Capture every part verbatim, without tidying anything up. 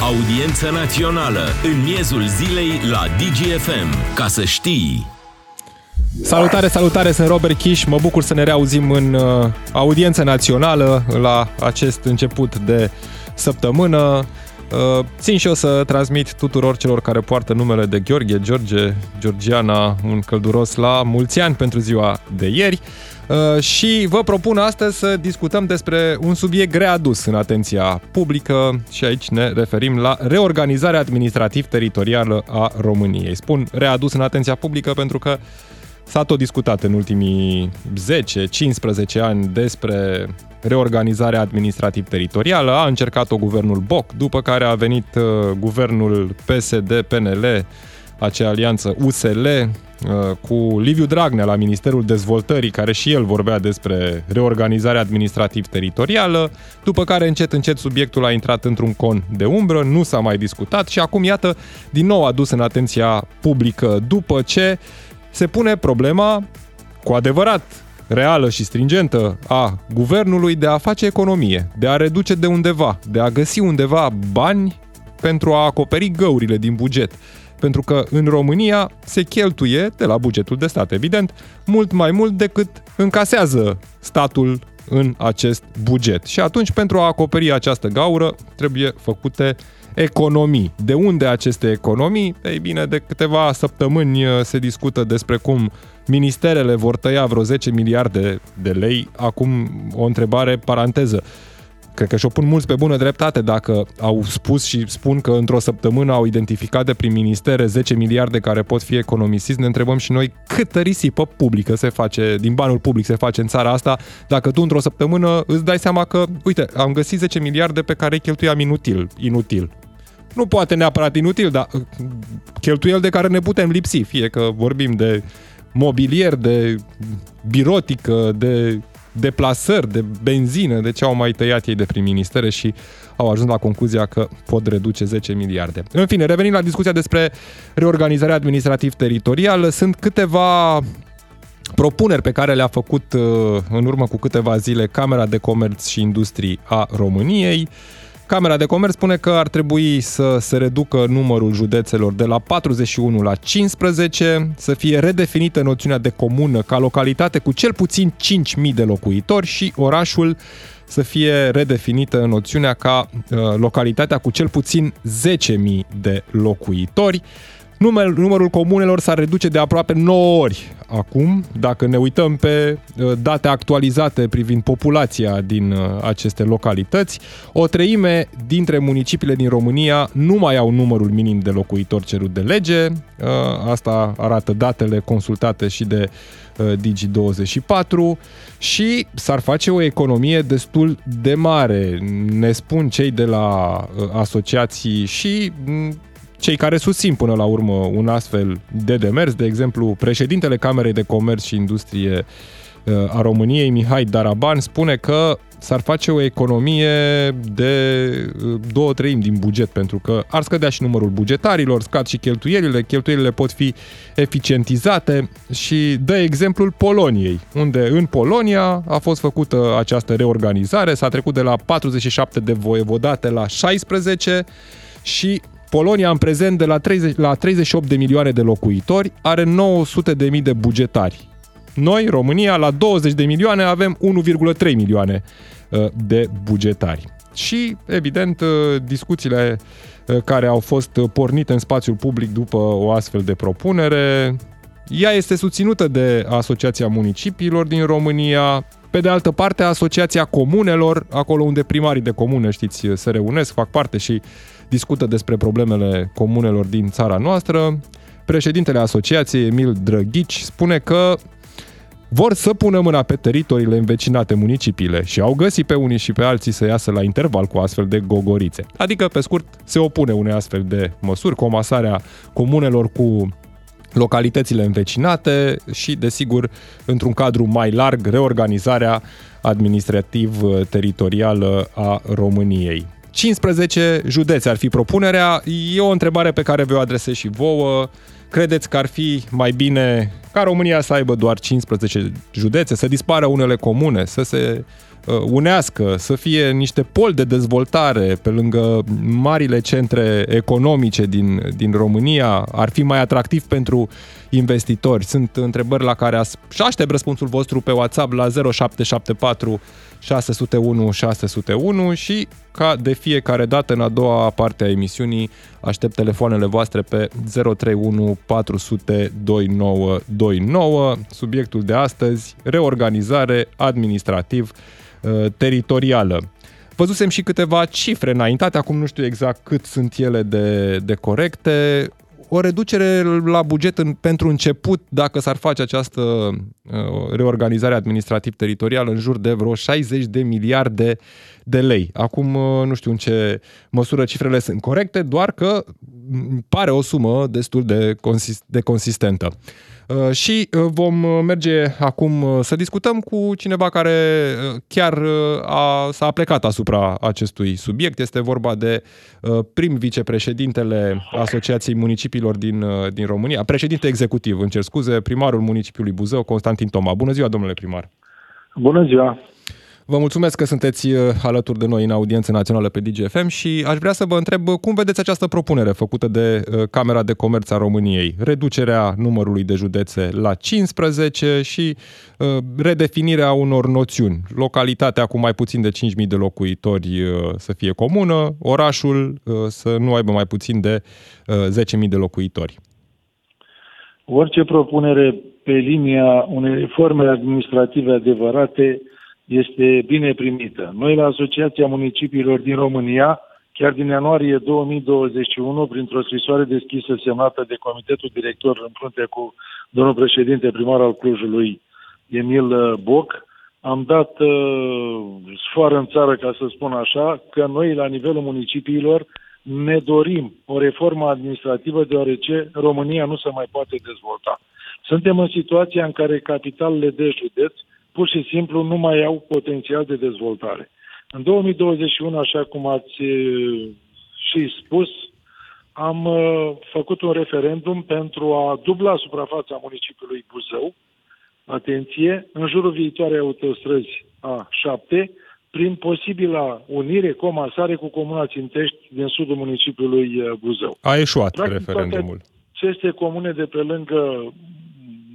Audiență Națională, în miezul zilei la D G F M. Ca să știi! Salutare, salutare, sunt Robert Chiș. Mă bucur să ne reauzim în uh, Audiență Națională la acest început de săptămână. Uh, țin și eu să transmit tuturor celor care poartă numele de Gheorghe, George, Georgiana, un călduros la mulți ani pentru ziua de ieri. Uh, și vă propun astăzi să discutăm despre un subiect greu adus în atenția publică și aici ne referim la reorganizarea administrativ-teritorială a României. Spun readus în atenția publică pentru că s-a tot discutat în ultimii zece cincisprezece ani despre reorganizarea administrativ-teritorială. A încercat-o guvernul Boc, după care a venit guvernul P S D P N L, acea alianță U S L, cu Liviu Dragnea la Ministerul Dezvoltării, care și el vorbea despre reorganizarea administrativ-teritorială, după care încet, încet subiectul a intrat într-un con de umbră, nu s-a mai discutat și acum, iată, din nou adus în atenția publică, după ce se pune problema, cu adevărat reală și stringentă, a guvernului de a face economie, de a reduce de undeva, de a găsi undeva bani pentru a acoperi găurile din buget. Pentru că în România se cheltuie, de la bugetul de stat evident, mult mai mult decât încasează statul în acest buget. Și atunci, pentru a acoperi această gaură, trebuie făcute economii. De unde aceste economii? Ei bine, de câteva săptămâni se discută despre cum ministerele vor tăia vreo zece miliarde de lei. Acum, o întrebare paranteză. Cred că și-o pun mulți pe bună dreptate dacă au spus și spun că într-o săptămână au identificat de prin ministere zece miliarde care pot fi economisiți. Ne întrebăm și noi câtă risipă publică se face, din banul public se face în țara asta, dacă tu într-o săptămână îți dai seama că, uite, am găsit zece miliarde pe care îi cheltuiam inutil, inutil. Nu poate neapărat inutil, dar cheltuieli de care ne putem lipsi, fie că vorbim de mobilier, de birotică, de deplasări, de benzină, de ce au mai tăiat ei de prin ministere și au ajuns la concluzia că pot reduce zece miliarde. În fine, revenind la discuția despre reorganizarea administrativ-teritorială, sunt câteva propuneri pe care le-a făcut în urmă cu câteva zile Camera de Comerț și Industrie a României. Camera de Comerț spune că ar trebui să se reducă numărul județelor de la patruzeci și unu la cincisprezece, să fie redefinită noțiunea de comună ca localitate cu cel puțin cinci mii de locuitori și orașul să fie redefinită noțiunea ca localitatea cu cel puțin zece mii de locuitori. Numel, numărul comunelor s-ar reduce de aproape nouă ori acum, dacă ne uităm pe date actualizate privind populația din aceste localități. O treime dintre municipiile din România nu mai au numărul minim de locuitori cerut de lege. Asta arată datele consultate și de Digi douăzeci și patru și s-ar face o economie destul de mare, ne spun cei de la asociații și cei care susțin până la urmă un astfel de demers. De exemplu, președintele Camerei de Comerț și Industrie a României, Mihai Daraban, spune că s-ar face o economie de două treimi din buget, pentru că ar scădea și numărul bugetarilor, scad și cheltuielile, cheltuielile pot fi eficientizate și dă exemplul Poloniei, unde în Polonia a fost făcută această reorganizare, s-a trecut de la patruzeci și șapte de voievodate la șaisprezece și Polonia, în prezent, de la, treizeci, la treizeci și opt de milioane de locuitori, are nouă sute de mii de bugetari. Noi, România, la douăzeci de milioane, avem unu virgulă trei milioane de bugetari. Și, evident, discuțiile care au fost pornite în spațiul public după o astfel de propunere, ea este susținută de Asociația Municipiilor din România. Pe de altă parte, Asociația Comunelor, acolo unde primarii de comune, știți, se reunesc, fac parte și discută despre problemele comunelor din țara noastră. Președintele asociației, Emil Drăghici, spune că vor să pună mâna pe teritoriile învecinate, municipiile, și au găsit pe unii și pe alții să iasă la interval cu astfel de gogorițe. Adică, pe scurt, se opune unei astfel de măsuri, comasarea comunelor cu localitățile învecinate și, desigur, într-un cadru mai larg, reorganizarea administrativ-teritorială a României. cincisprezece județe ar fi propunerea. E o întrebare pe care vă adresez și vouă. Credeți că ar fi mai bine ca România să aibă doar cincisprezece județe, să dispară unele comune, să se unească, să fie niște poli de dezvoltare pe lângă marile centre economice din, din România, ar fi mai atractiv pentru investitori? Sunt întrebări la care aștept răspunsul vostru pe WhatsApp la zero șapte șapte patru șase zero unu șase zero unu și ca de fiecare dată în a doua parte a emisiunii aștept telefoanele voastre pe zero trei unu patru zero zero doi nouă doi nouă. Subiectul de astăzi, reorganizare administrativ teritorială. Văzusem și câteva cifre înaintate, acum nu știu exact cât sunt ele de, de corecte. O reducere la buget în, pentru început, dacă s-ar face această reorganizare administrativ-teritorială, în jur de vreo șaizeci de miliarde de lei. Acum nu știu în ce măsură cifrele sunt corecte, doar că pare o sumă destul de, consist- de consistentă. Și vom merge acum să discutăm cu cineva care chiar a, s-a plecat asupra acestui subiect. Este vorba de prim vicepreședintele Asociației Municipiilor din, din România, președinte executiv, îmi cer scuze, primarul municipiului Buzău, Constantin Toma. Bună ziua, domnule primar! Bună ziua! Vă mulțumesc că sunteți alături de noi în Audiență Națională pe D G F M și aș vrea să vă întreb cum vedeți această propunere făcută de Camera de Comerț a României, reducerea numărului de județe la cincisprezece și redefinirea unor noțiuni. Localitatea cu mai puțin de cinci mii de locuitori să fie comună, orașul să nu aibă mai puțin de zece mii de locuitori. Orice propunere pe linia unei reforme administrative adevărate este bine primită. Noi la Asociația Municipiilor din România, chiar din ianuarie două mii douăzeci și unu, printr-o scrisoare deschisă semnată de Comitetul Director în frunte cu domnul președinte primar al Clujului, Emil Boc, am dat uh, sfoară în țară, ca să spun așa, că noi la nivelul municipiilor ne dorim o reformă administrativă deoarece România nu se mai poate dezvolta. Suntem în situația în care capitalele de județ pur și simplu nu mai au potențial de dezvoltare. În două mii douăzeci și unu, așa cum ați și spus, am făcut un referendum pentru a dubla suprafața municipiului Buzău, atenție, în jurul viitoarei autostrăzi A șapte, prin posibila unire, comasare cu Comuna Țintești din sudul municipiului Buzău. A eșuat practic referendumul. Aceste comune de pe lângă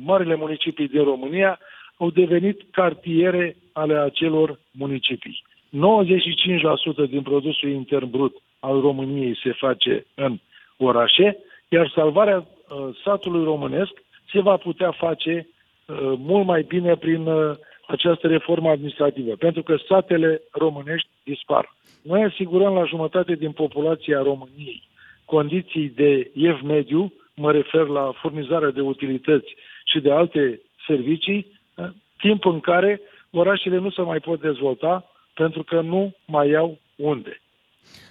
marile municipii din România au devenit cartiere ale acelor municipii. nouăzeci și cinci la sută din produsul intern brut al României se face în orașe, iar salvarea uh, satului românesc se va putea face uh, mult mai bine prin uh, această reformă administrativă, pentru că satele românești dispar. Noi asigurăm la jumătate din populația României condiții de ev mediu, mă refer la furnizarea de utilități și de alte servicii, timp în care orașele nu se mai pot dezvolta pentru că nu mai au unde.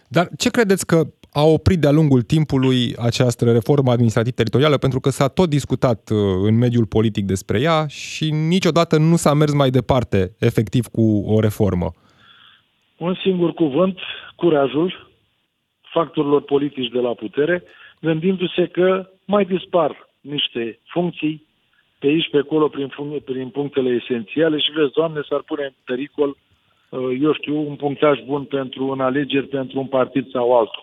Dar ce credeți că a oprit de-a lungul timpului această reformă administrativ-teritorială? Pentru că s-a tot discutat în mediul politic despre ea și niciodată nu s-a mers mai departe efectiv cu o reformă. Un singur cuvânt, curajul factorilor politici de la putere, gândindu-se că mai dispar niște funcții pe aici, pe acolo, prin, prin punctele esențiale și, vezi, Doamne, s-ar pune în pericol, eu știu, un punctaj bun pentru un alegeri, pentru un partid sau altul.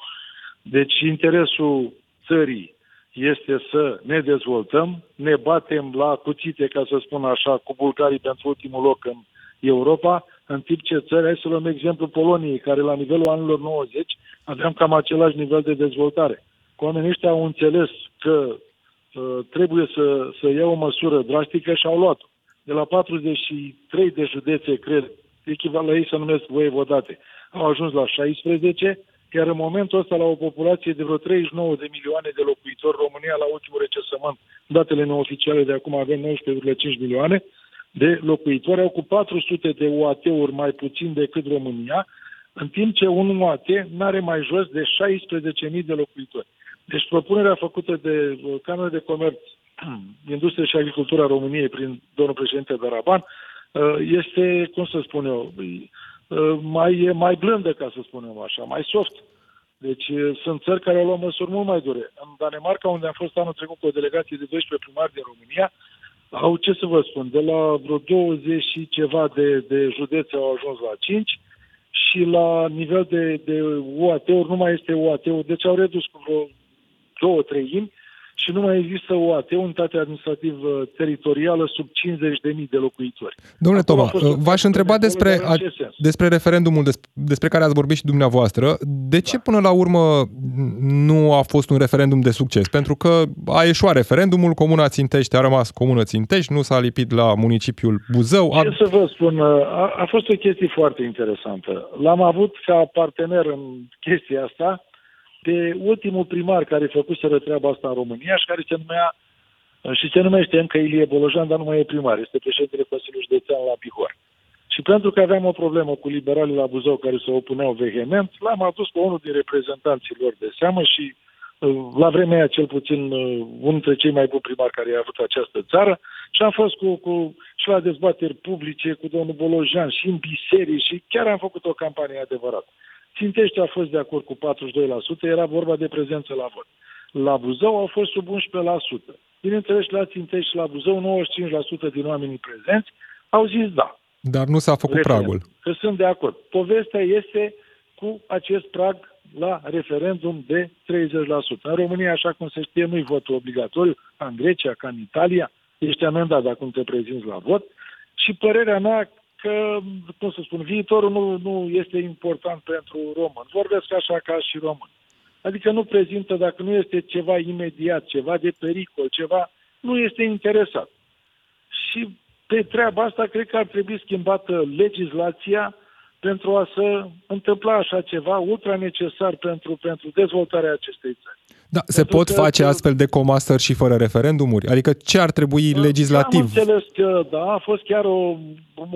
Deci interesul țării este să ne dezvoltăm, ne batem la cuțite, ca să spun așa, cu bulgarii pentru ultimul loc în Europa, în timp ce țări, hai să luăm exemplu Poloniei, care la nivelul anilor nouăzeci aveam cam același nivel de dezvoltare. Oamenii ăștia au înțeles că trebuie să, să ia o măsură drastică și au luat-o. De la patruzeci și trei de județe, cred, echivalent la ei se numesc voievodate, au ajuns la șaisprezece, iar în momentul ăsta, la o populație de vreo treizeci și nouă de milioane de locuitori, România, la ultimul recensământ, datele neoficiale de acum, avem nouăsprezece virgulă cinci milioane de locuitori, au cu patru sute de U A T-uri mai puțin decât România, în timp ce un U A T n-are mai jos de șaisprezece mii de locuitori. Deci propunerea făcută de Camera de Comerț, Industrie și Agricultura României prin domnul președinte Daraban este, cum să spun eu, mai, mai blândă, ca să spunem așa, mai soft. Deci sunt țări care au luat măsuri mult mai dure. În Danemarca, unde am fost anul trecut cu o delegație de doisprezece primari din România, au, ce să vă spun, de la vreo douăzeci și ceva de, de județe au ajuns la cinci și la nivel de, de U A T-uri nu mai este U A T-ul, deci au redus cu vreo două treimi și nu mai există U A T, unitate administrativă teritorială, sub cincizeci de mii de locuitori. Domnule Toma, v-aș întreba despre, a, despre referendumul despre, despre care ați vorbit și dumneavoastră. De ce da. până la urmă nu a fost un referendum de succes? Pentru că a ieșuat referendumul, Comuna Țintești a rămas Comuna Țintești, nu s-a lipit la municipiul Buzău. Ce a... să vă spun, a, a fost o chestie foarte interesantă. L-am avut ca partener în chestia asta pe ultimul primar care făcuseră treaba asta în România și care se numea și se numește încă Ilie Bolojan, dar nu mai e primar, este președintele Consiliului Județean la Bihor. Și pentru că aveam o problemă cu liberalii la Buzău care se opuneau vehement, l-am adus pe unul din reprezentanții lor de seamă și la vremea aia cel puțin unul dintre cei mai buni primari care i-a avut această țară și am fost cu, cu, și la dezbateri publice cu domnul Bolojan și în biserici și chiar am făcut o campanie adevărată. Țintești a fost de acord cu patruzeci și doi la sută, era vorba de prezență la vot. La Buzău au fost sub unsprezece la sută. Bineînțeles, la Țintești și la Buzău, nouăzeci și cinci la sută din oamenii prezenți au zis da. Dar nu s-a făcut referendum. Pragul. Că sunt de acord. Povestea este cu acest prag la referendum de treizeci la sută. În România, așa cum se știe, nu-i votul obligatoriu. Ca în Grecia, ca în Italia, ești amendat dacă nu te prezinți la vot. Și părerea mea că, cum să spun, viitorul nu, nu este important pentru român. Vorbesc așa ca și român. Adică nu prezintă, dacă nu este ceva imediat, ceva de pericol, ceva, nu este interesat. Și pe treaba asta cred că ar trebui schimbată legislația pentru a se întâmpla așa ceva ultra necesar pentru, pentru dezvoltarea acestei țări. Da, se pentru pot face astfel de comasări și fără referendumuri? Adică ce ar trebui legislativ? Am înțeles că, da, a fost chiar o,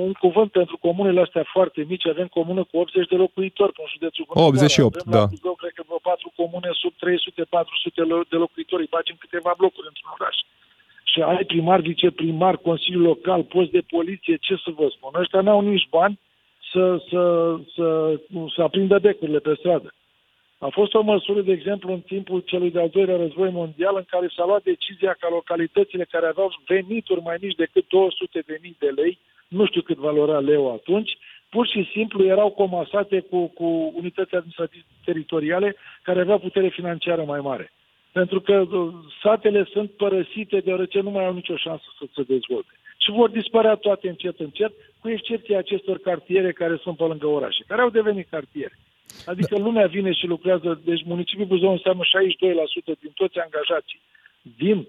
un cuvânt pentru comunele astea foarte mici. Avem comună cu optzeci de locuitori, un județul optzeci și opt, avem, da. La Buzău, cred că vreo patru comune sub trei sute patru sute de locuitori. Îi facem câteva blocuri într-un oraș. Și ai primar, viceprimar, consiliu local, post de poliție, ce să vă spun? Ăștia n-au nici bani să, să, să, să aprindă becurile pe stradă. A fost o măsură, de exemplu, în timpul celui de-al doilea război mondial, în care s-a luat decizia ca localitățile care aveau venituri mai mici decât două sute de mii de lei, nu știu cât valora leu atunci, pur și simplu erau comasate cu, cu unități administrative teritoriale care aveau putere financiară mai mare. Pentru că satele sunt părăsite deoarece nu mai au nicio șansă să se dezvolte. Și vor dispărea toate încet, încet, cu excepția acestor cartiere care sunt pe lângă orașe, care au devenit cartiere. Adică lumea vine și lucrează, deci municipiul Buzău înseamnă șaizeci și doi la sută din toți angajații din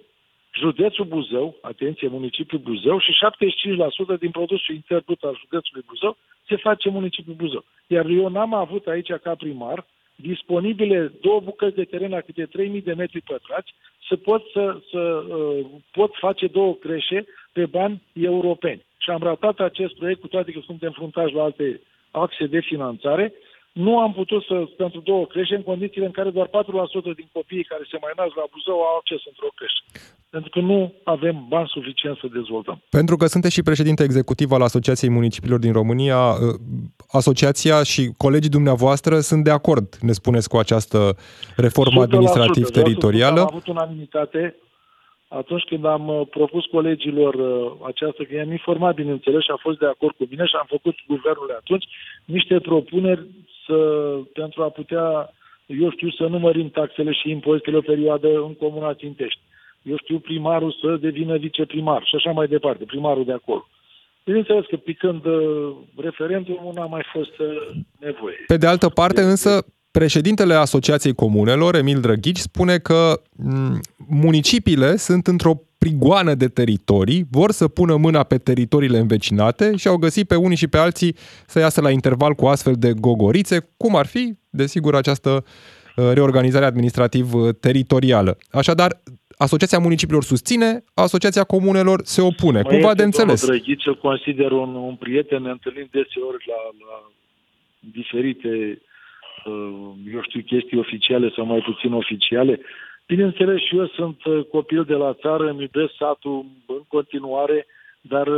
județul Buzău, atenție, municipiul Buzău, și șaptezeci și cinci la sută din produsul intern brut al județului Buzău se face municipiul Buzău. Iar eu n-am avut aici ca primar disponibile două bucăți de teren la câte trei mii de metri pătrați să pot, să, să, pot face două creșe pe bani europeni. Și am ratat acest proiect, cu toate că suntem fruntași la alte axe de finanțare. Nu am putut să, pentru două creșe, în condițiile în care doar patru la sută din copiii care se mai nasc la Buzău au acces într-o creșe. Pentru că nu avem bani suficient să dezvoltăm. Pentru că sunteți și președinte executiv al Asociației Municipiilor din România, asociația și colegii dumneavoastră sunt de acord, ne spuneți, cu această reformă administrativ-teritorială. Am avut unanimitate atunci când am propus colegilor această, că i-am informat, bineînțeles, și a fost de acord cu mine și am făcut guvernul atunci niște propuneri să, pentru a putea, eu știu, să nu mărim taxele și impozitele o perioadă în Comuna Țintești. Eu știu, primarul să devină viceprimar și așa mai departe, primarul de acolo. Bineînțeles că picând referendumul n-a mai fost nevoie. Pe de altă parte, însă, președintele Asociației Comunelor, Emil Drăghici, spune că municipiile sunt într-o prigoană de teritorii, vor să pună mâna pe teritoriile învecinate și au găsit pe unii și pe alții să iasă la interval cu astfel de gogorițe, cum ar fi, desigur, această reorganizare administrativ-teritorială. Așadar, Asociația Municipiilor susține, Asociația Comunelor se opune. Mai cumva de înțeles. Domnul Drăghici, îl consider un, un prieten, ne întâlnim deseori la, la diferite, eu știu, chestii oficiale sau mai puțin oficiale. Bineînțeles, și eu sunt copil de la țară, îmi iubesc satul în continuare, dar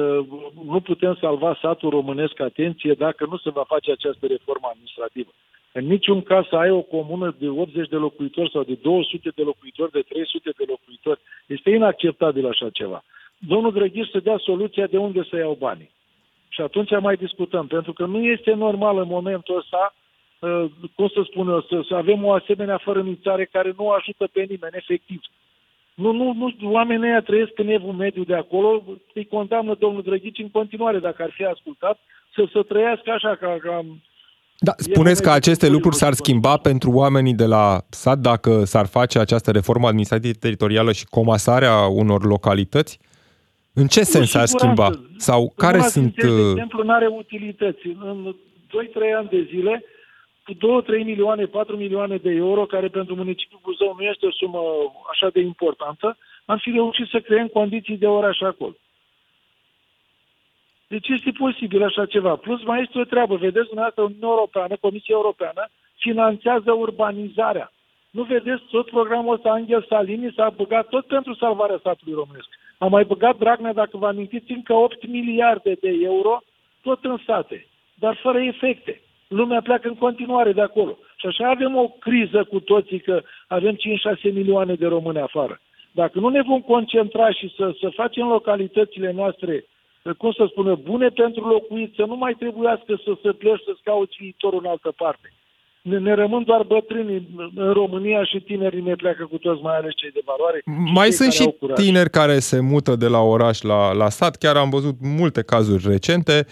nu putem salva satul românesc, atenție, dacă nu se va face această reformă administrativă. În niciun caz să ai o comună de optzeci de locuitori sau de două sute de locuitori, de trei sute de locuitori. Este inacceptabil așa ceva. domnul Drăghici să dea soluția de unde să iau banii. Și atunci mai discutăm, pentru că nu este normal în momentul ăsta, cum să spun eu, să, să avem o asemenea fărâmițare care nu ajută pe nimeni, efectiv. Nu, nu, nu, oamenii ăia trăiesc în evul mediu de acolo, îi condamnă domnul Drăghici în continuare, dacă ar fi ascultat, să, să trăiască așa ca... ca da, spuneți că aceste lucruri s-ar schimba pentru oamenii de la sat dacă s-ar face această reformă administrativă teritorială și comasarea unor localități? În ce sens s-ar schimba? Sau care sunt... De exemplu, n-are utilități. În doi trei ani de zile, cu două trei milioane, patru milioane de euro, care pentru municipiul Buzău nu este o sumă așa de importantă, am fi reușit să creăm condiții de oraș acolo. Deci este posibil așa ceva. Plus mai este o treabă. Vedeți, dumneavoastră, Uniunea Europeană, Comisia Europeană, finanțează urbanizarea. Nu vedeți tot programul ăsta, Angel Salini s-a băgat tot pentru salvarea statului românesc. A mai băgat Dragnea, dacă vă amintiți, încă opt miliarde de euro, tot în sate, dar fără efecte. Lumea pleacă în continuare de acolo. Și așa avem o criză cu toții, că avem cinci șase milioane de români afară. Dacă nu ne vom concentra și să, să facem localitățile noastre, cum să spună, bune pentru locuit, să nu mai trebuiască să se pleci să-ți cauți viitorul în altă parte. Ne, ne rămân doar bătrânii în România și tinerii ne pleacă cu toți, mai ales cei de valoare. Mai sunt și tineri care se mută de la oraș la, la sat. Chiar am văzut multe cazuri recente.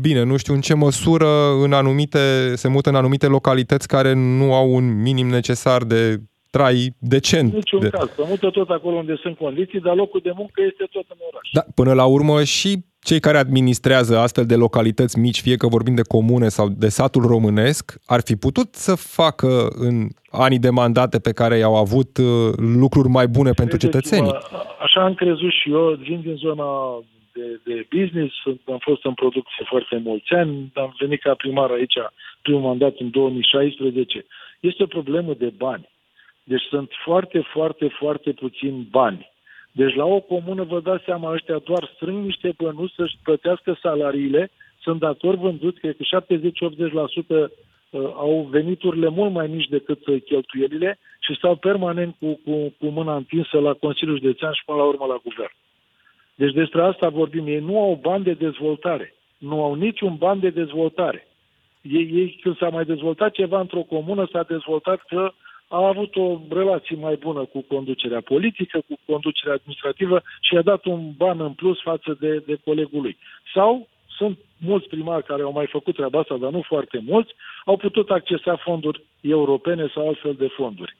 Bine, nu știu în ce măsură în anumite, se mută în anumite localități care nu au un minim necesar de trai decent. Niciun de... caz, se mută tot acolo unde sunt condiții, dar locul de muncă este tot în oraș. Da, până la urmă și cei care administrează astfel de localități mici, fie că vorbim de comune sau de satul românesc, ar fi putut să facă în anii de mandate pe care i-au avut lucruri mai bune pentru cetățenii. Așa am crezut și eu, vin din zona de, de business, am fost în producție foarte mulți ani, am venit ca primar aici, primul mandat în două mii șaisprezece. Este o problemă de bani. Deci sunt foarte, foarte, foarte puțini bani. Deci la o comună, vă dați seama, ăștia doar strâng niște bănuți să-și plătească salariile, sunt datori vânduți, cred că șaptezeci la sută, optzeci la sută au veniturile mult mai mici decât cheltuielile și stau permanent cu, cu, cu mâna întinsă la Consiliul Județean și până la urmă la Guvern. Deci despre asta vorbim. Ei nu au bani de dezvoltare. Nu au niciun ban de dezvoltare. Ei, ei când s-a mai dezvoltat ceva într-o comună, s-a dezvoltat că a avut o relație mai bună cu conducerea politică, cu conducerea administrativă și i-a dat un ban în plus față de, de colegul lui. Sau sunt mulți primari care au mai făcut treaba asta, dar nu foarte mulți, au putut accesa fonduri europene sau altfel de fonduri,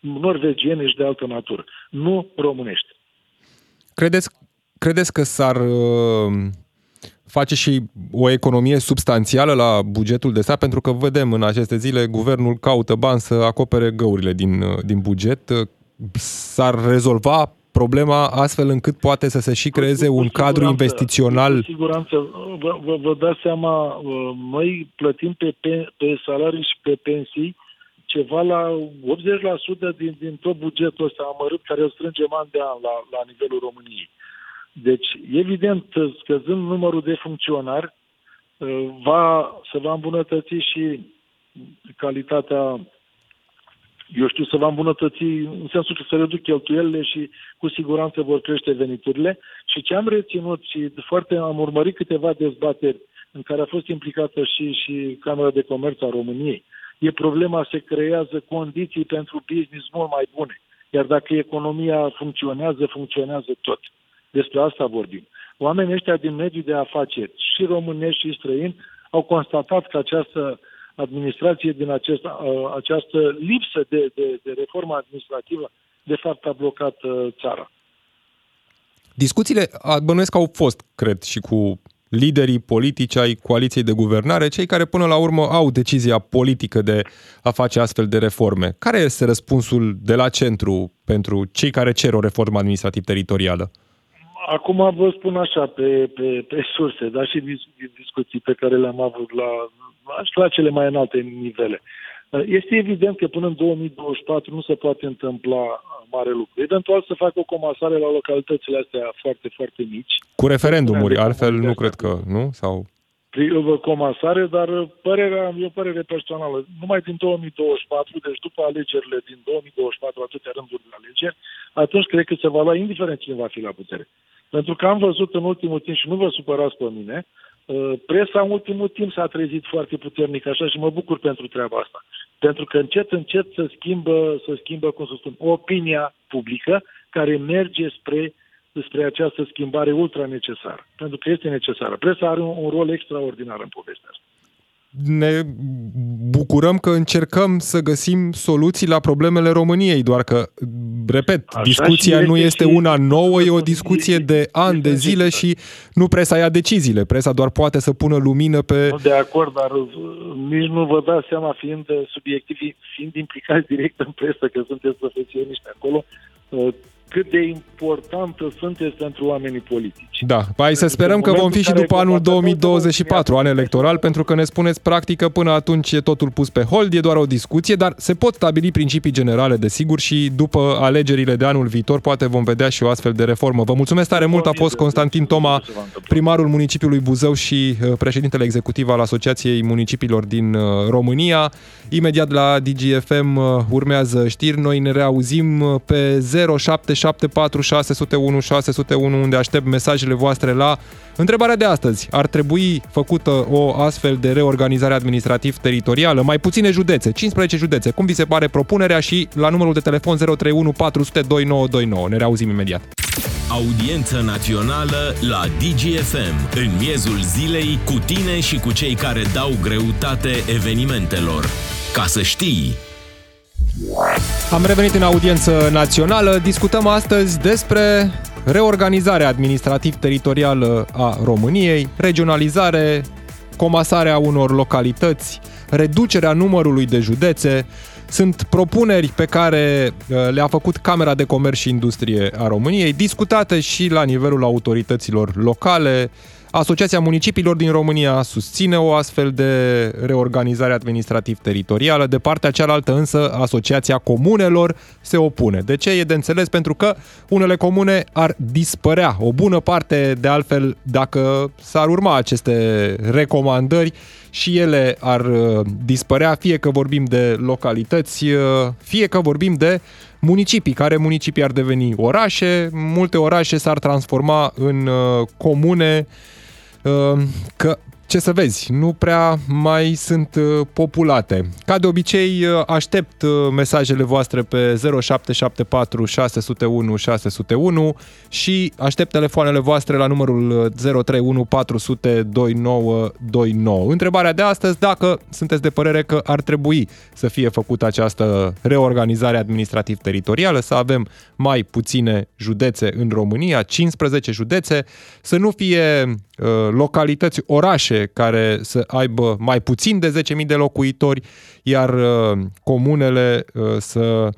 norvegiene și de altă natură, nu românești. Credeți, credeți că s-ar face și o economie substanțială la bugetul de stat, pentru că vedem în aceste zile guvernul caută bani să acopere găurile din, din buget. S-ar rezolva problema astfel încât poate să se și creeze un cadru investițional? Cu siguranță, vă, vă, vă dați seama, noi plătim pe, pe, pe salarii și pe pensii ceva la optzeci la sută din, din tot bugetul ăsta amărât care îl strângem an de an la, la nivelul României. Deci, evident, scăzând numărul de funcționari, va, se va îmbunătăți și calitatea, eu știu, se va îmbunătăți în sensul că se reduc cheltuielile și cu siguranță vor crește veniturile. Și ce am reținut și foarte am urmărit câteva dezbateri în care a fost implicată și, și Camera de Comerț a României, e problema, se creează condiții pentru business mult mai bune. Iar dacă economia funcționează, funcționează tot. Despre asta vorbim. Oamenii ăștia din mediul de afaceri, și românești și străini, au constatat că această administrație, din acest, această lipsă de, de, de reformă administrativă, de fapt a blocat țara. Discuțiile, bănuiesc că au fost, cred, și cu liderii politici ai coaliției de guvernare, cei care până la urmă au decizia politică de a face astfel de reforme. Care este răspunsul de la centru pentru cei care cer o reformă administrativ-teritorială? Acum vă spun așa, pe, pe, pe surse, dar și dis- discuții pe care le-am avut la, la cele mai înalte nivele. Este evident că până în două mii douăzeci și patru nu se poate întâmpla mare lucru. Eventual să facă o comasare la localitățile astea foarte, foarte mici. Cu referendumuri, altfel nu cred că, nu? Sau... comasare, dar părerea, e o părere personală. Numai din două mii douăzeci și patru, deci după alegerile din două mii douăzeci și patru, atâtea rânduri de alegeri, atunci cred că se va lua indiferent cine va fi la putere. Pentru că am văzut în ultimul timp, și nu vă supărați pe mine, presa în ultimul timp s-a trezit foarte puternic așa și mă bucur pentru treaba asta. Pentru că încet, încet se schimbă, se schimbă cum să spun, opinia publică care merge spre despre această schimbare ultra necesară, pentru că este necesară. Presa are un, un rol extraordinar în povestea asta. Ne bucurăm că încercăm să găsim soluții la problemele României, doar că, repet, așa discuția nu este una nouă, e o discuție de ani, de zile și nu presa ia deciziile. Presa doar poate să pună lumină pe... Nu, de acord, dar nici nu vă dați seama, fiind subiectivi, fiind implicați direct în presă, că sunteți profesioniști acolo, cât de importantă sunteți pentru oamenii politici. Da, hai să sperăm că vom fi și după anul două mii douăzeci și patru, an electoral, pentru că ne spuneți practic că până atunci e totul pus pe hold, e doar o discuție, dar se pot stabili principii generale, desigur, și după alegerile de anul viitor poate vom vedea și o astfel de reformă. Vă mulțumesc tare mult, a fost Constantin Toma, primarul municipiului Buzău și președintele executiv al Asociației Municipiilor din România. Imediat la D G F M urmează știri, noi ne reauzim pe zero șapte șapte patru șase zero unu șase zero unu, unde aștept mesajele voastre la întrebarea de astăzi. Ar trebui făcută o astfel de reorganizare administrativ-teritorială? Mai puține județe, cincisprezece județe. Cum vi se pare propunerea? Și la numărul de telefon zero trei unu patru zero zero doi nouă doi nouă. Ne reauzim imediat. Audiență națională la D G F M. În miezul zilei, cu tine și cu cei care dau greutate evenimentelor. Ca să știi... Am revenit în audiență națională. Discutăm astăzi despre reorganizarea administrativ-teritorială a României, regionalizare, comasarea unor localități, reducerea numărului de județe. Sunt propuneri pe care le-a făcut Camera de Comerț și Industrie a României, discutate și la nivelul autorităților locale. Asociația Municipiilor din România susține o astfel de reorganizare administrativ-teritorială. De partea cealaltă însă, Asociația Comunelor se opune. De ce? E de înțeles, pentru că unele comune ar dispărea. O bună parte, de altfel, dacă s-ar urma aceste recomandări, și ele ar dispărea, fie că vorbim de localități, fie că vorbim de municipii, care municipii ar deveni orașe, multe orașe s-ar transforma în comune, că, ce să vezi, nu prea mai sunt populate. Ca de obicei, aștept mesajele voastre pe zero șapte șapte patru șase zero unu șase zero unu și aștept telefoanele voastre la numărul zero trei unu patru zero zero doi nouă doi nouă. Întrebarea de astăzi, dacă sunteți de părere că ar trebui să fie făcută această reorganizare administrativ-teritorială, să avem mai puține județe în România, cincisprezece județe, să nu fie localități, orașe, care să aibă mai puțin de zece mii de locuitori, iar comunele să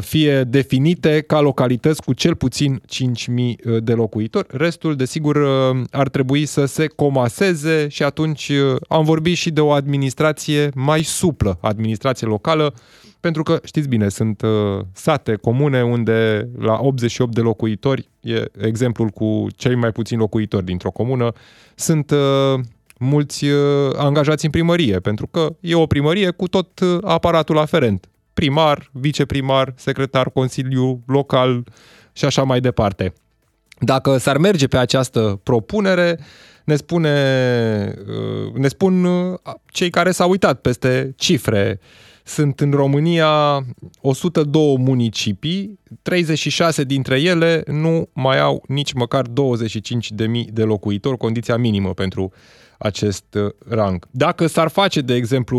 fie definite ca localități cu cel puțin cinci mii de locuitori. Restul, desigur, ar trebui să se comaseze și atunci am vorbit și de o administrație mai suplă, administrație locală, pentru că, știți bine, sunt sate, comune, unde la optzeci și opt de locuitori, e exemplul cu cei mai puțini locuitori dintr-o comună, sunt mulți angajați în primărie, pentru că e o primărie cu tot aparatul aferent. Primar, viceprimar, secretar, consiliu local și așa mai departe. Dacă s-ar merge pe această propunere, ne spune, ne spun cei care s-au uitat peste cifre. Sunt în România o sută doi municipii, treizeci și șase dintre ele nu mai au nici măcar douăzeci și cinci de mii de locuitori, condiția minimă pentru acest rang. Dacă s-ar face, de exemplu,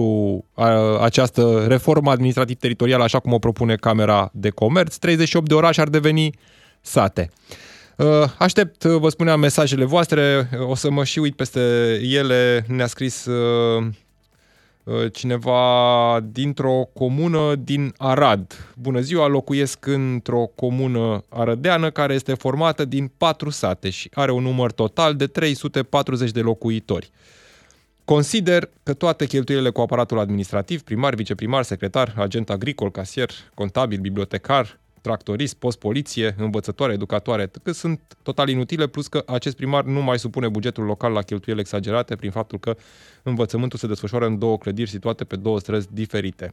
această reformă administrativ-teritorială, așa cum o propune Camera de Comerț, treizeci și opt de orașe ar deveni sate. Aștept, vă spuneam, mesajele voastre, o să mă și uit peste ele. Ne-a scris cineva dintr-o comună din Arad. Bună ziua, locuiesc într-o comună arădeană care este formată din patru sate și are un număr total de trei sute patruzeci de locuitori. Consider că toate cheltuielile cu aparatul administrativ, primar, viceprimar, secretar, agent agricol, casier, contabil, bibliotecar, tractorist, post poliție, învățătoare, educatoare, că sunt total inutile, plus că acest primar nu mai supune bugetul local la cheltuieli exagerate prin faptul că învățământul se desfășoară în două clădiri situate pe două străzi diferite.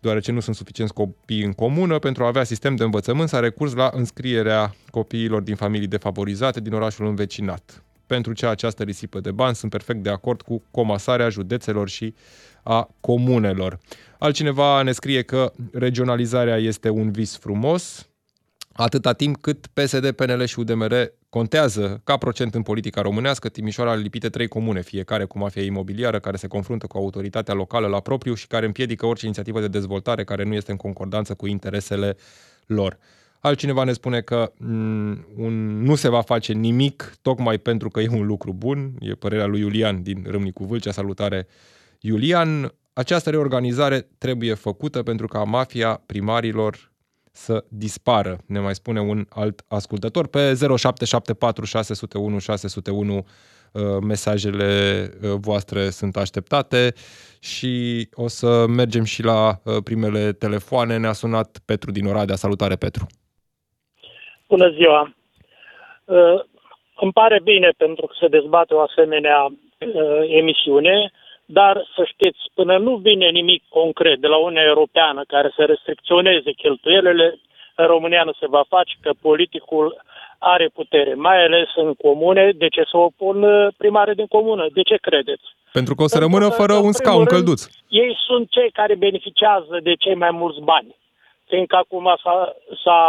Deoarece nu sunt suficienți copii în comună, pentru a avea sistem de învățământ s-a recurs la înscrierea copiilor din familii defavorizate din orașul învecinat. Pentru ce această risipă de bani, sunt perfect de acord cu comasarea județelor și a comunelor. Altcineva ne scrie că regionalizarea este un vis frumos, atâta timp cât P S D, P N L și U D M R contează ca procent în politica românească. Timișoara a lipite trei comune, fiecare cu mafia imobiliară, care se confruntă cu autoritatea locală la propriu și care împiedică orice inițiativă de dezvoltare care nu este în concordanță cu interesele lor. Altcineva ne spune că m- un, nu se va face nimic tocmai pentru că e un lucru bun. E părerea lui Iulian din Râmnicu Vâlcea. Salutare, Iulian. Această reorganizare trebuie făcută pentru ca mafia primarilor să dispară, ne mai spune un alt ascultător. Pe zero șapte șapte patru șase zero unu șase zero unu mesajele voastre sunt așteptate și o să mergem și la primele telefoane. Ne-a sunat Petru din Oradea. Salutare, Petru! Bună ziua! Îmi pare bine pentru că se dezbate o asemenea emisiune, dar să știți, până nu vine nimic concret de la Uniunea Europeană care să restricționeze cheltuielile, în România nu se va face, că politicul are putere, mai ales în comune. De ce să opun primarii din comună? De ce credeți? Pentru că o să rămână fără un scaun călduț. Ei sunt cei care beneficiază de cei mai mulți bani, fiindcă acum s-a, s-a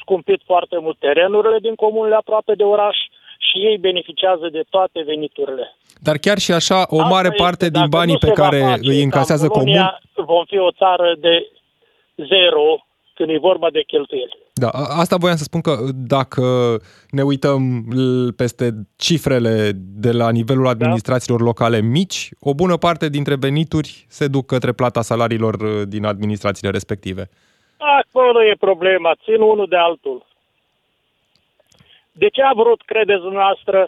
scumpit foarte mult terenurile din comunele aproape de oraș și ei beneficiază de toate veniturile. Dar chiar și așa, o mare Asta parte este, din banii pe care îi încasează comunea, vom fi o țară de zero când e vorba de cheltuieli. Da, asta voiam să spun, că dacă ne uităm peste cifrele de la nivelul administrațiilor da. locale mici, o bună parte dintre venituri se duc către plata salariilor din administrațiile respective. Acolo e problema, țin unul de altul. De ce a vrut, credeți dumneavoastră,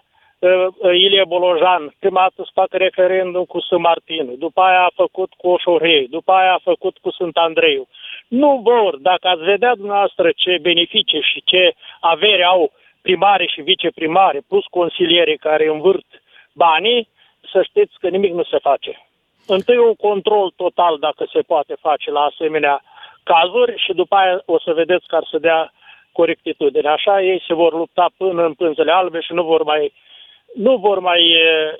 Ilie Bolojan? Prima dată să facă referendum cu Sân Martinu, după aia a făcut cu Oșorei, după aia a făcut cu Sânt Andreiu. Nu vor, dacă ați vedea dumneavoastră ce beneficii și ce avere au primare și viceprimare, plus consiliere care învârt banii, să știți că nimic nu se face. Întâi un control total, dacă se poate face la asemenea cazuri, și după aia o să vedeți că ar să dea corectitudine. Așa ei se vor lupta până în pânzele albe și nu vor mai nu vor mai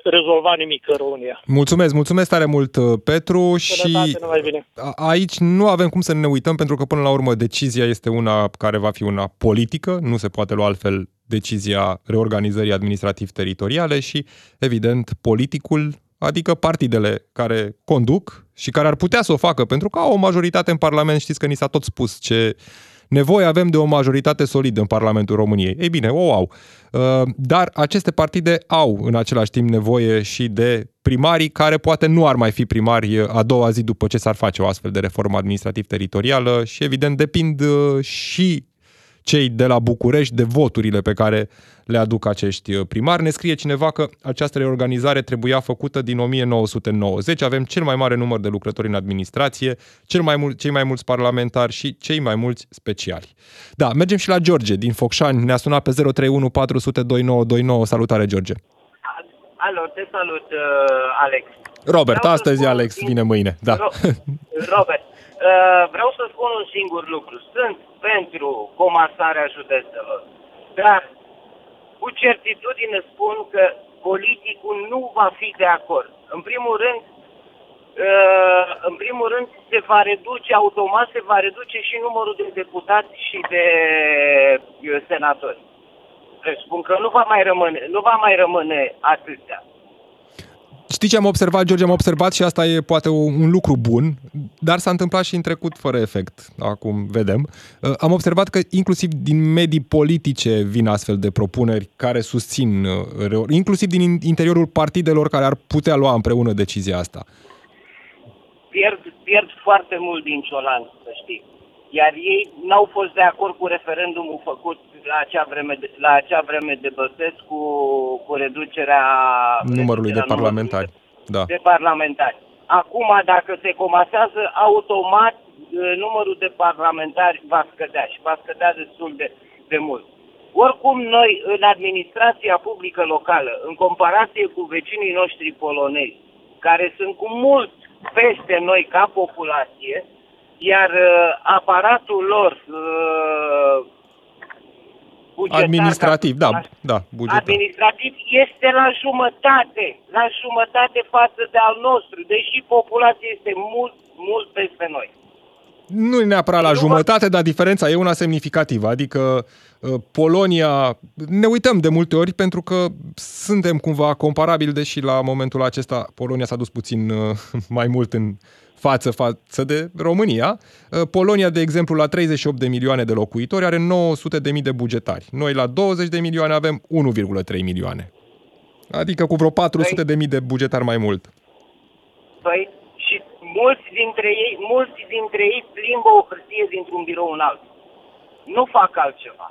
rezolva nimic în România. Mulțumesc, mulțumesc tare mult, Petru. Sănătate, și numai bine. Aici nu avem cum să ne uităm, pentru că până la urmă decizia este una care va fi una politică, nu se poate lua altfel decizia reorganizării administrativ-teritoriale și, evident, politicul, adică partidele care conduc și care ar putea să o facă, pentru că au o majoritate în Parlament. Știți că ni s-a tot spus ce nevoie avem de o majoritate solidă în Parlamentul României. Ei bine, o au. Dar aceste partide au în același timp nevoie și de primarii care poate nu ar mai fi primari a doua zi după ce s-ar face o astfel de reformă administrativ-teritorială și, evident, depind și cei de la București de voturile pe care le aduc acești primari. Ne scrie cineva că această reorganizare trebuia făcută din nouăsprezece nouăzeci. Avem cel mai mare număr de lucrători în administrație, cel mai mul- cei mai mulți parlamentari și cei mai mulți speciali. Da, mergem și la George din Focșani. Ne-a sunat pe zero trei unu patru zero zero doi nouă doi nouă. Salutare, George! Alo, te salut, Alex! Robert, Vreau astăzi Alex sing- vine mâine. Da. Ro- Robert! Vreau să spun un singur lucru. Sunt pentru comasarea județelor, dar cu certitudine spun că politicul nu va fi de acord. În primul rând, în primul rând se va reduce, automat se va reduce și numărul de deputați și de senatori. Deci spun că nu va mai rămâne, nu va mai rămâne atâtea. Știi ce am observat, George? Am observat și asta e poate un lucru bun, dar s-a întâmplat și în trecut fără efect, acum vedem. Am observat că inclusiv din medii politice vin astfel de propuneri care susțin, inclusiv din interiorul partidelor care ar putea lua împreună decizia asta. Pierd, pierd foarte mult din ciolan, să știi. Iar ei n-au fost de acord cu referendumul făcut la acea vreme de, la acea vreme de Băsescu cu, cu reducerea numărului reducerea de parlamentari. De, da. de parlamentari. Acum, dacă se comasează, automat numărul de parlamentari va scădea și va scădea destul de, de mult. Oricum, noi, în administrația publică locală, în comparație cu vecinii noștri polonezi, care sunt cu mult peste noi ca populație, iar uh, aparatul lor uh, bugetar, administrativ, da, da, bugetar. administrativ este la jumătate, la jumătate față de al nostru, deși populația este mult, mult peste noi. Nu neapărat la jumătate, dar diferența e una semnificativă. Adică Polonia, ne uităm de multe ori pentru că suntem cumva comparabili, deși la momentul acesta Polonia s-a dus puțin mai mult în față față de România. Polonia, de exemplu, la treizeci și opt de milioane de locuitori are nouă sute de mii de bugetari. Noi la douăzeci de milioane avem unu virgulă trei milioane. Adică cu vreo patru sute de mii de bugetari mai mult. Păi... Mulți dintre ei, mulți dintre ei plimbă o hârtie dintr-un birou în altul. Nu fac altceva.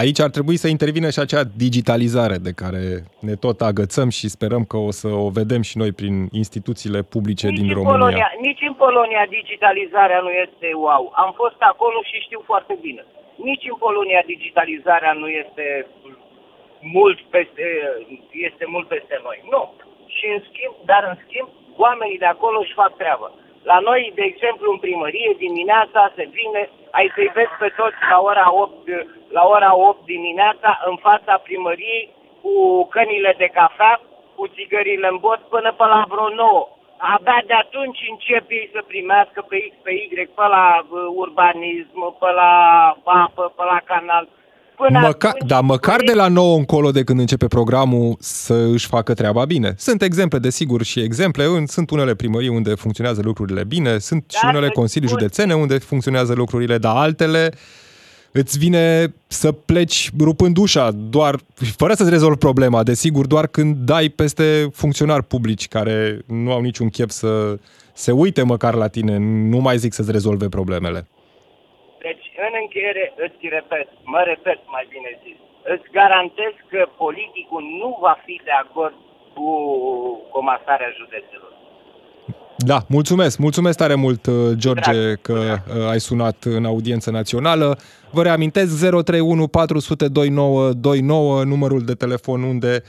Aici ar trebui să intervină și acea digitalizare de care ne tot agățăm și sperăm că o să o vedem și noi prin instituțiile publice nici din România. Polonia, nici în Polonia digitalizarea nu este wow. Am fost acolo și știu foarte bine. Nici în Polonia digitalizarea nu este mult peste, este mult peste noi. Nu. Și în schimb, dar în schimb, oamenii de acolo își fac treabă. La noi, de exemplu, în primărie, dimineața se vine, ai să-i vezi pe toți la ora opt, la ora opt dimineața în fața primăriei cu cănile de cafea, cu țigările în bot, până pe la vreo nouă. Abia de atunci încep ei să primească pe X, pe Y, pe la urbanism, pe la apă, pe la canal. Măca- Dar măcar de la nouă încolo, de când începe programul, să își facă treaba bine. Sunt exemple, desigur, și exemple. Sunt unele primării unde funcționează lucrurile bine, sunt dar și unele consilii județene unde funcționează lucrurile, dar altele îți vine să pleci rupând ușa, doar, fără să-ți rezolvi problema, desigur, doar când dai peste funcționari publici care nu au niciun chef să se uite măcar la tine, nu mai zic să-ți rezolve problemele. Deci, în încheiere, îți repet, mă repet mai bine zis, îți garantez că politicul nu va fi de acord cu comasarea județelor. Da, mulțumesc, mulțumesc tare mult, George, Drag. că Drag. ai sunat în Audiență Națională. Vă reamintesc, zero trei unu patru zero zero doi nouă doi nouă, numărul de telefon unde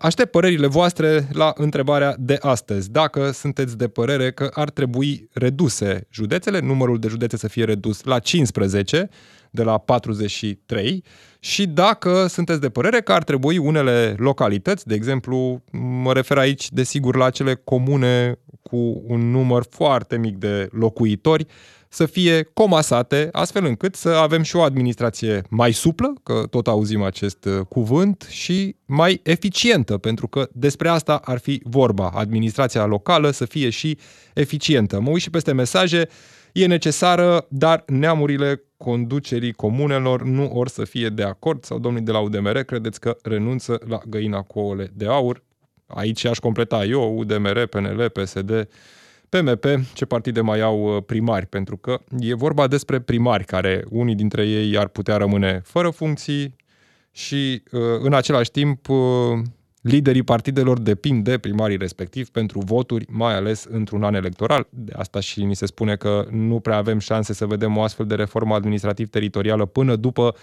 aștept părerile voastre la întrebarea de astăzi. Dacă sunteți de părere că ar trebui reduse județele, numărul de județe să fie redus la cincisprezece, de la patruzeci și trei, și dacă sunteți de părere că ar trebui unele localități, de exemplu, mă refer aici, desigur, la acele comune cu un număr foarte mic de locuitori, să fie comasate, astfel încât să avem și o administrație mai suplă, că tot auzim acest cuvânt, și mai eficientă, pentru că despre asta ar fi vorba, administrația locală să fie și eficientă. Mă uit și peste mesaje, e necesară, dar neamurile conducerii comunelor nu or să fie de acord, sau domnii de la U D M R credeți că renunță la găina cu ouăle de aur? Aici aș completa eu, U D M R, P N L, P S D, P M P, ce partide mai au primari, pentru că e vorba despre primari care unii dintre ei ar putea rămâne fără funcții și în același timp liderii partidelor depind de primarii respectiv pentru voturi, mai ales într-un an electoral. De asta și ni se spune că nu prea avem șanse să vedem o astfel de reformă administrativ-teritorială până după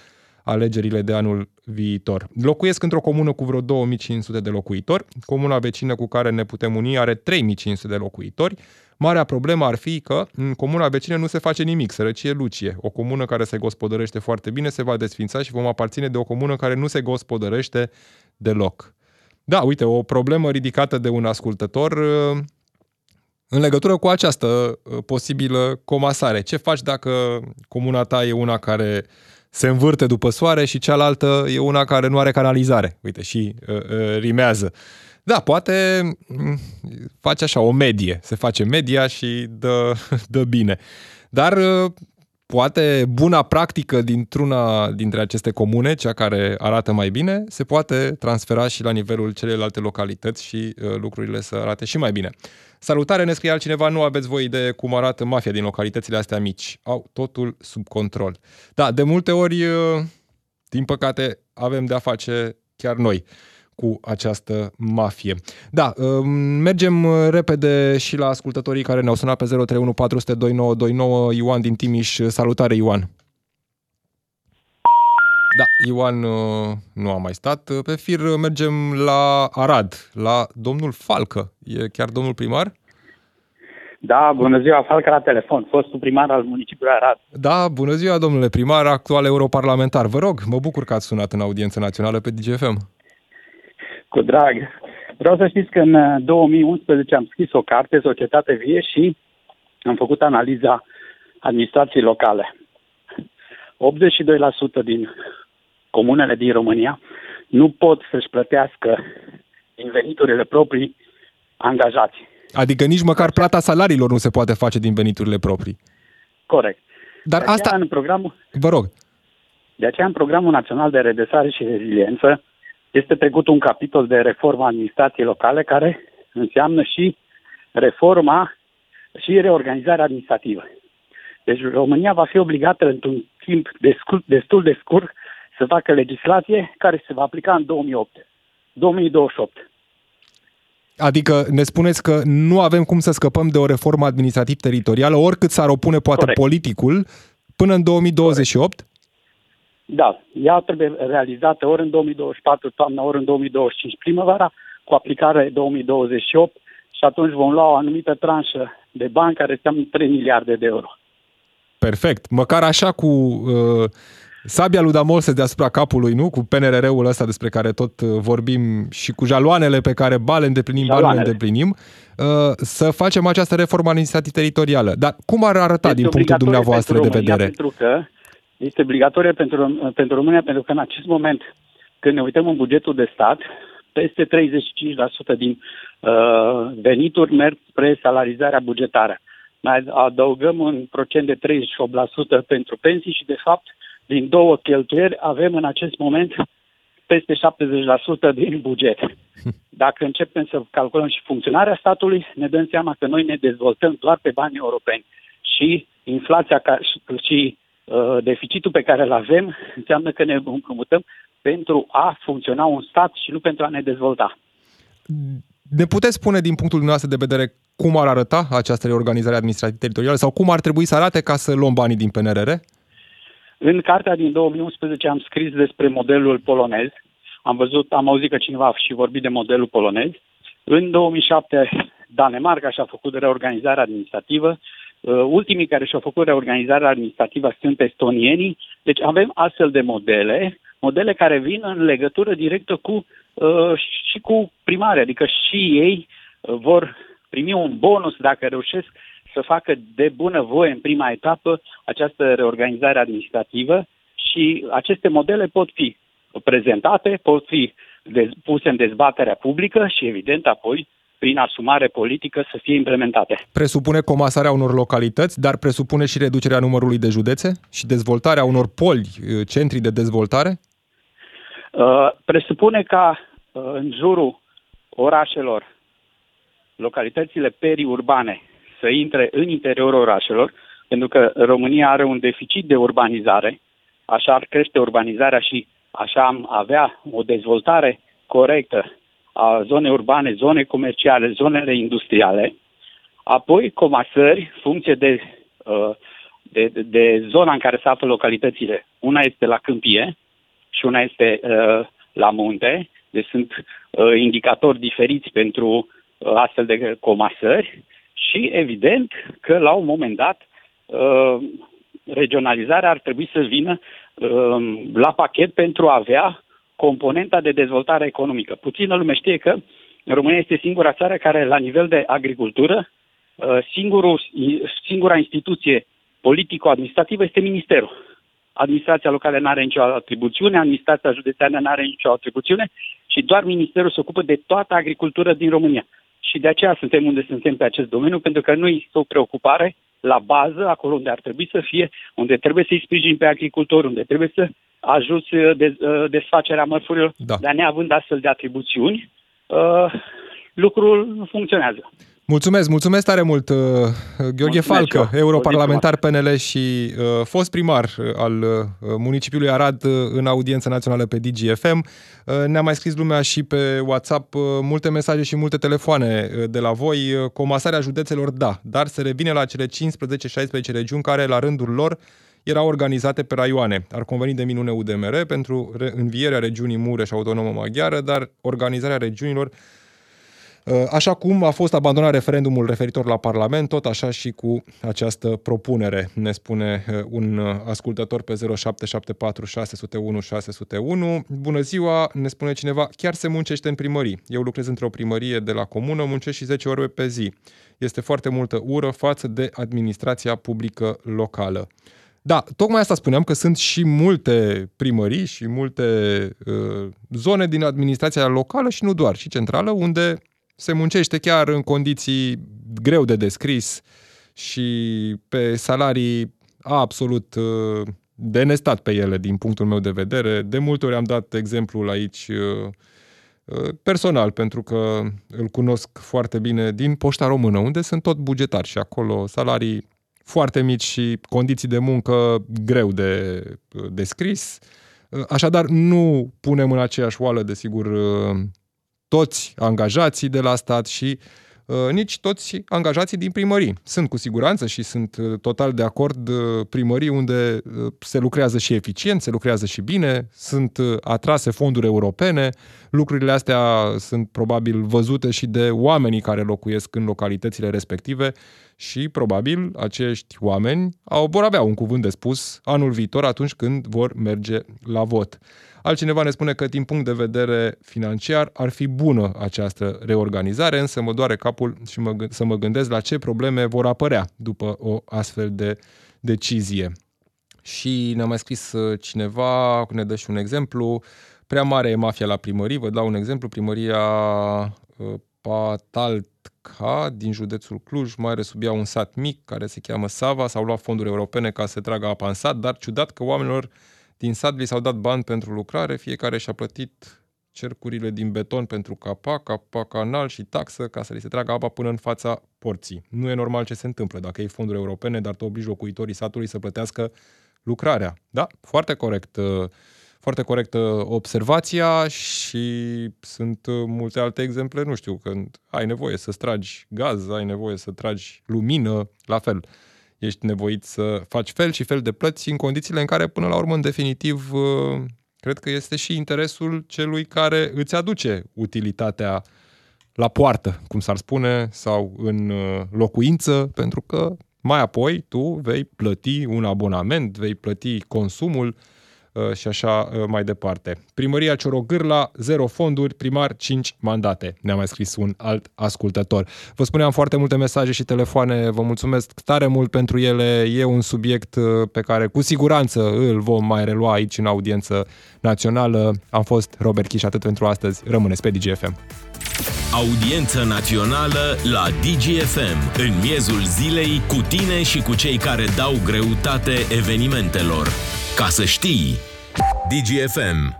alegerile de anul viitor. Locuiesc într-o comună cu vreo două mii cinci sute de locuitori. Comuna vecină cu care ne putem uni are trei mii cinci sute de locuitori. Marea problemă ar fi că în comuna vecină nu se face nimic, sărăcie lucie. O comună care se gospodărește foarte bine se va desfința și vom aparține de o comună care nu se gospodărește deloc. Da, uite, o problemă ridicată de un ascultător în legătură cu această posibilă comasare. Ce faci dacă comuna ta e una care se învârte după soare și cealaltă e una care nu are canalizare? Uite, și uh, uh, rimează. Da, poate face așa o medie. Se face media și dă, dă bine. Dar uh, poate buna practică dintr-una dintre aceste comune, cea care arată mai bine, se poate transfera și la nivelul celelalte localități și uh, lucrurile să arate și mai bine. Salutare, ne scrie altcineva, nu aveți voi idee cum arată mafia din localitățile astea mici. Au totul sub control. Da, de multe ori, din păcate, avem de-a face chiar noi cu această mafie. Da, mergem repede și la ascultătorii care ne-au sunat pe zero trei unu patru zero zero doi nouă doi nouă. Ioan din Timiș, salutare Ioan! Da, Ioan nu a mai stat pe fir, mergem la Arad, la domnul Falcă, e chiar domnul primar? Da, bună ziua, Falcă la telefon, fostul primar al municipiului Arad. Da, bună ziua, domnule primar, actual europarlamentar. Vă rog, mă bucur că ați sunat în Audiență Națională pe D G F M. Cu drag. Vreau să știți că în două mii unsprezece am scris o carte, Societate Vie, și am făcut analiza administrației locale. optzeci și doi la sută din comunele din România nu pot să-și plătească din veniturile proprii angajați. Adică nici măcar plata salariilor nu se poate face din veniturile proprii. Corect. Dar de asta... În programul... Vă rog. De aceea, în Programul Național de Redresare și Reziliență este trecut un capitol de reforma administrației locale, care înseamnă și reforma și reorganizarea administrativă. Deci România va fi obligată într-un timp destul de scurt să facă legislație care se va aplica în două mii opt, două mii douăzeci și opt. Adică ne spuneți că nu avem cum să scăpăm de o reformă administrativ-teritorială, oricât s-ar opune poate Corect. Politicul, până în două mii douăzeci și opt? Corect. Da, ea trebuie realizată ori în două mii douăzeci și patru, toamna, ori în două mii douăzeci și cinci, primăvara, cu aplicare două mii douăzeci și opt, și atunci vom lua o anumită tranșă de bani care înseamnă trei miliarde de euro. Perfect. Măcar așa cu uh, sabia lui Damocles deasupra capului, nu? Cu P N R R-ul ăsta despre care tot vorbim și cu jaloanele pe care ba le îndeplinim, ba nu le îndeplinim, uh, să facem această reformă administrativ-teritorială. Dar cum ar arăta este din punctul dumneavoastră România, de vedere? Pentru că este obligatorie pentru, pentru România, pentru că în acest moment, când ne uităm în bugetul de stat, peste treizeci și cinci la sută din uh, venituri merg spre salarizarea bugetară. Mai adăugăm un procent de treizeci și opt la sută pentru pensii și, de fapt, din două cheltuieli avem în acest moment peste șaptezeci la sută din buget. Dacă începem să calculăm și funcționarea statului, ne dăm seama că noi ne dezvoltăm doar pe banii europeni și inflația ca și uh, deficitul pe care îl avem înseamnă că ne împrumutăm pentru a funcționa un stat și nu pentru a ne dezvolta. Ne puteți spune din punctul dumneavoastră de vedere cum ar arăta această reorganizare administrativ-teritorială sau cum ar trebui să arate ca să luăm banii din P N R R? În cartea din două mii unsprezece am scris despre modelul polonez. Am văzut, am auzit că cineva a și vorbit de modelul polonez. În două mii șapte Danemarca și-a făcut reorganizarea administrativă. Ultimii care și-au făcut reorganizarea administrativă sunt estonienii. Deci avem astfel de modele, modele care vin în legătură directă cu și cu primarii, adică și ei vor primi un bonus dacă reușesc să facă de bunăvoie în prima etapă această reorganizare administrativă și aceste modele pot fi prezentate, pot fi puse în dezbaterea publică și, evident, apoi, prin asumare politică, să fie implementate. Presupune comasarea unor localități, dar presupune și reducerea numărului de județe și dezvoltarea unor poli, centri de dezvoltare? Uh, presupune ca uh, în jurul orașelor localitățile periurbane să intre în interiorul orașelor, pentru că România are un deficit de urbanizare, așa ar crește urbanizarea și așa am avea o dezvoltare corectă a zonei urbane, zone comerciale, zonele industriale, apoi comasări, funcție de, de, de zona în care se află localitățile. Una este la câmpie și una este la munte, deci sunt indicatori diferiți pentru astfel de comasări și evident că la un moment dat regionalizarea ar trebui să vină la pachet pentru a avea componenta de dezvoltare economică. Puțină lume știe că România este singura țară care la nivel de agricultură singurul, singura instituție politico-administrativă este ministerul. Administrația locală nu are nicio atribuțiune, administrația județeană nu are nicio atribuțiune și doar ministerul se ocupă de toată agricultura din România. Și de aceea suntem unde suntem pe acest domeniu, pentru că nu există o preocupare la bază, acolo unde ar trebui să fie, unde trebuie să-i sprijin pe agricultori, unde trebuie să ajuți desfacerea mărfurilor, da. Dar neavând astfel de atribuțiuni, lucrul nu funcționează. Mulțumesc, mulțumesc tare mult, Gheorghe Falcă, europarlamentar P N L și uh, fost primar al uh, municipiului Arad uh, în Audiență Națională pe D G F M. Uh, ne-a mai scris lumea și pe WhatsApp uh, multe mesaje și multe telefoane uh, de la voi. Uh, comasarea județelor, da, dar se revine la cele cincisprezece șaisprezece regiuni care, la rândul lor, erau organizate pe raioane. Ar conveni de minune U D M R pentru re- învierea regiunii Mureș autonomă maghiară, dar organizarea regiunilor, așa cum a fost abandonat referendumul referitor la Parlament, tot așa și cu această propunere, ne spune un ascultător pe zero șapte șapte patru șase zero unu șase zero unu. Bună ziua, ne spune cineva, chiar se muncește în primării. Eu lucrez într-o primărie de la comună, muncesc și zece ore pe zi. Este foarte multă ură față de administrația publică locală. Da, tocmai asta spuneam, că sunt și multe primării și multe uh, zone din administrația locală și nu doar, și centrală, unde se muncește chiar în condiții greu de descris și pe salarii absolut de nestat pe ele, din punctul meu de vedere. De multe ori am dat exemplul aici personal, pentru că îl cunosc foarte bine din Poșta Română, unde sunt tot bugetari și acolo salarii foarte mici și condiții de muncă greu de descris. Așadar, nu punem în aceeași oală, desigur, toți angajații de la stat și uh, nici toți angajații din primării. Sunt cu siguranță și sunt total de acord primării unde se lucrează și eficient, se lucrează și bine, sunt atrase fonduri europene, lucrurile astea sunt probabil văzute și de oamenii care locuiesc în localitățile respective și probabil acești oameni au, vor avea un cuvânt de spus anul viitor atunci când vor merge la vot. Altcineva ne spune că din punct de vedere financiar ar fi bună această reorganizare, însă mă doare capul și mă, să mă gândesc la ce probleme vor apărea după o astfel de decizie. Și ne-a mai scris cineva, ne dă și un exemplu, prea mare e mafia la primării, vă dau un exemplu, primăria Patalca din județul Cluj, mai are sub ea un sat mic care se cheamă Sava, s-au luat fonduri europene ca să tragă apa în sat, dar ciudat că oamenilor din sat li s-au dat bani pentru lucrare, fiecare și-a plătit cercurile din beton pentru capac, capac canal și taxă ca să li se tragă apa până în fața porții. Nu e normal ce se întâmplă dacă e fonduri europene, dar te obligi locuitorii satului să plătească lucrarea. Da? Foarte corect. Foarte corectă observația și sunt multe alte exemple, nu știu, când ai nevoie să tragi gaz, ai nevoie să tragi lumină, la fel. Ești nevoit să faci fel și fel de plăți în condițiile în care, până la urmă, în definitiv, cred că este și interesul celui care îți aduce utilitatea la poartă, cum s-ar spune, sau în locuință, pentru că mai apoi tu vei plăti un abonament, vei plăti consumul și așa mai departe. Primăria Ciorogârla, zero fonduri, primar cinci mandate. Ne-a mai scris un alt ascultător. Vă spuneam, foarte multe mesaje și telefoane, vă mulțumesc tare mult pentru ele. E un subiect pe care cu siguranță îl vom mai relua aici în Audiență Națională. Am fost Robert Chiș, atât pentru astăzi. Rămâneți pe D G F M. Audiență Națională la D G F M. În miezul zilei, cu tine și cu cei care dau greutate evenimentelor. Ca să știi! D G F M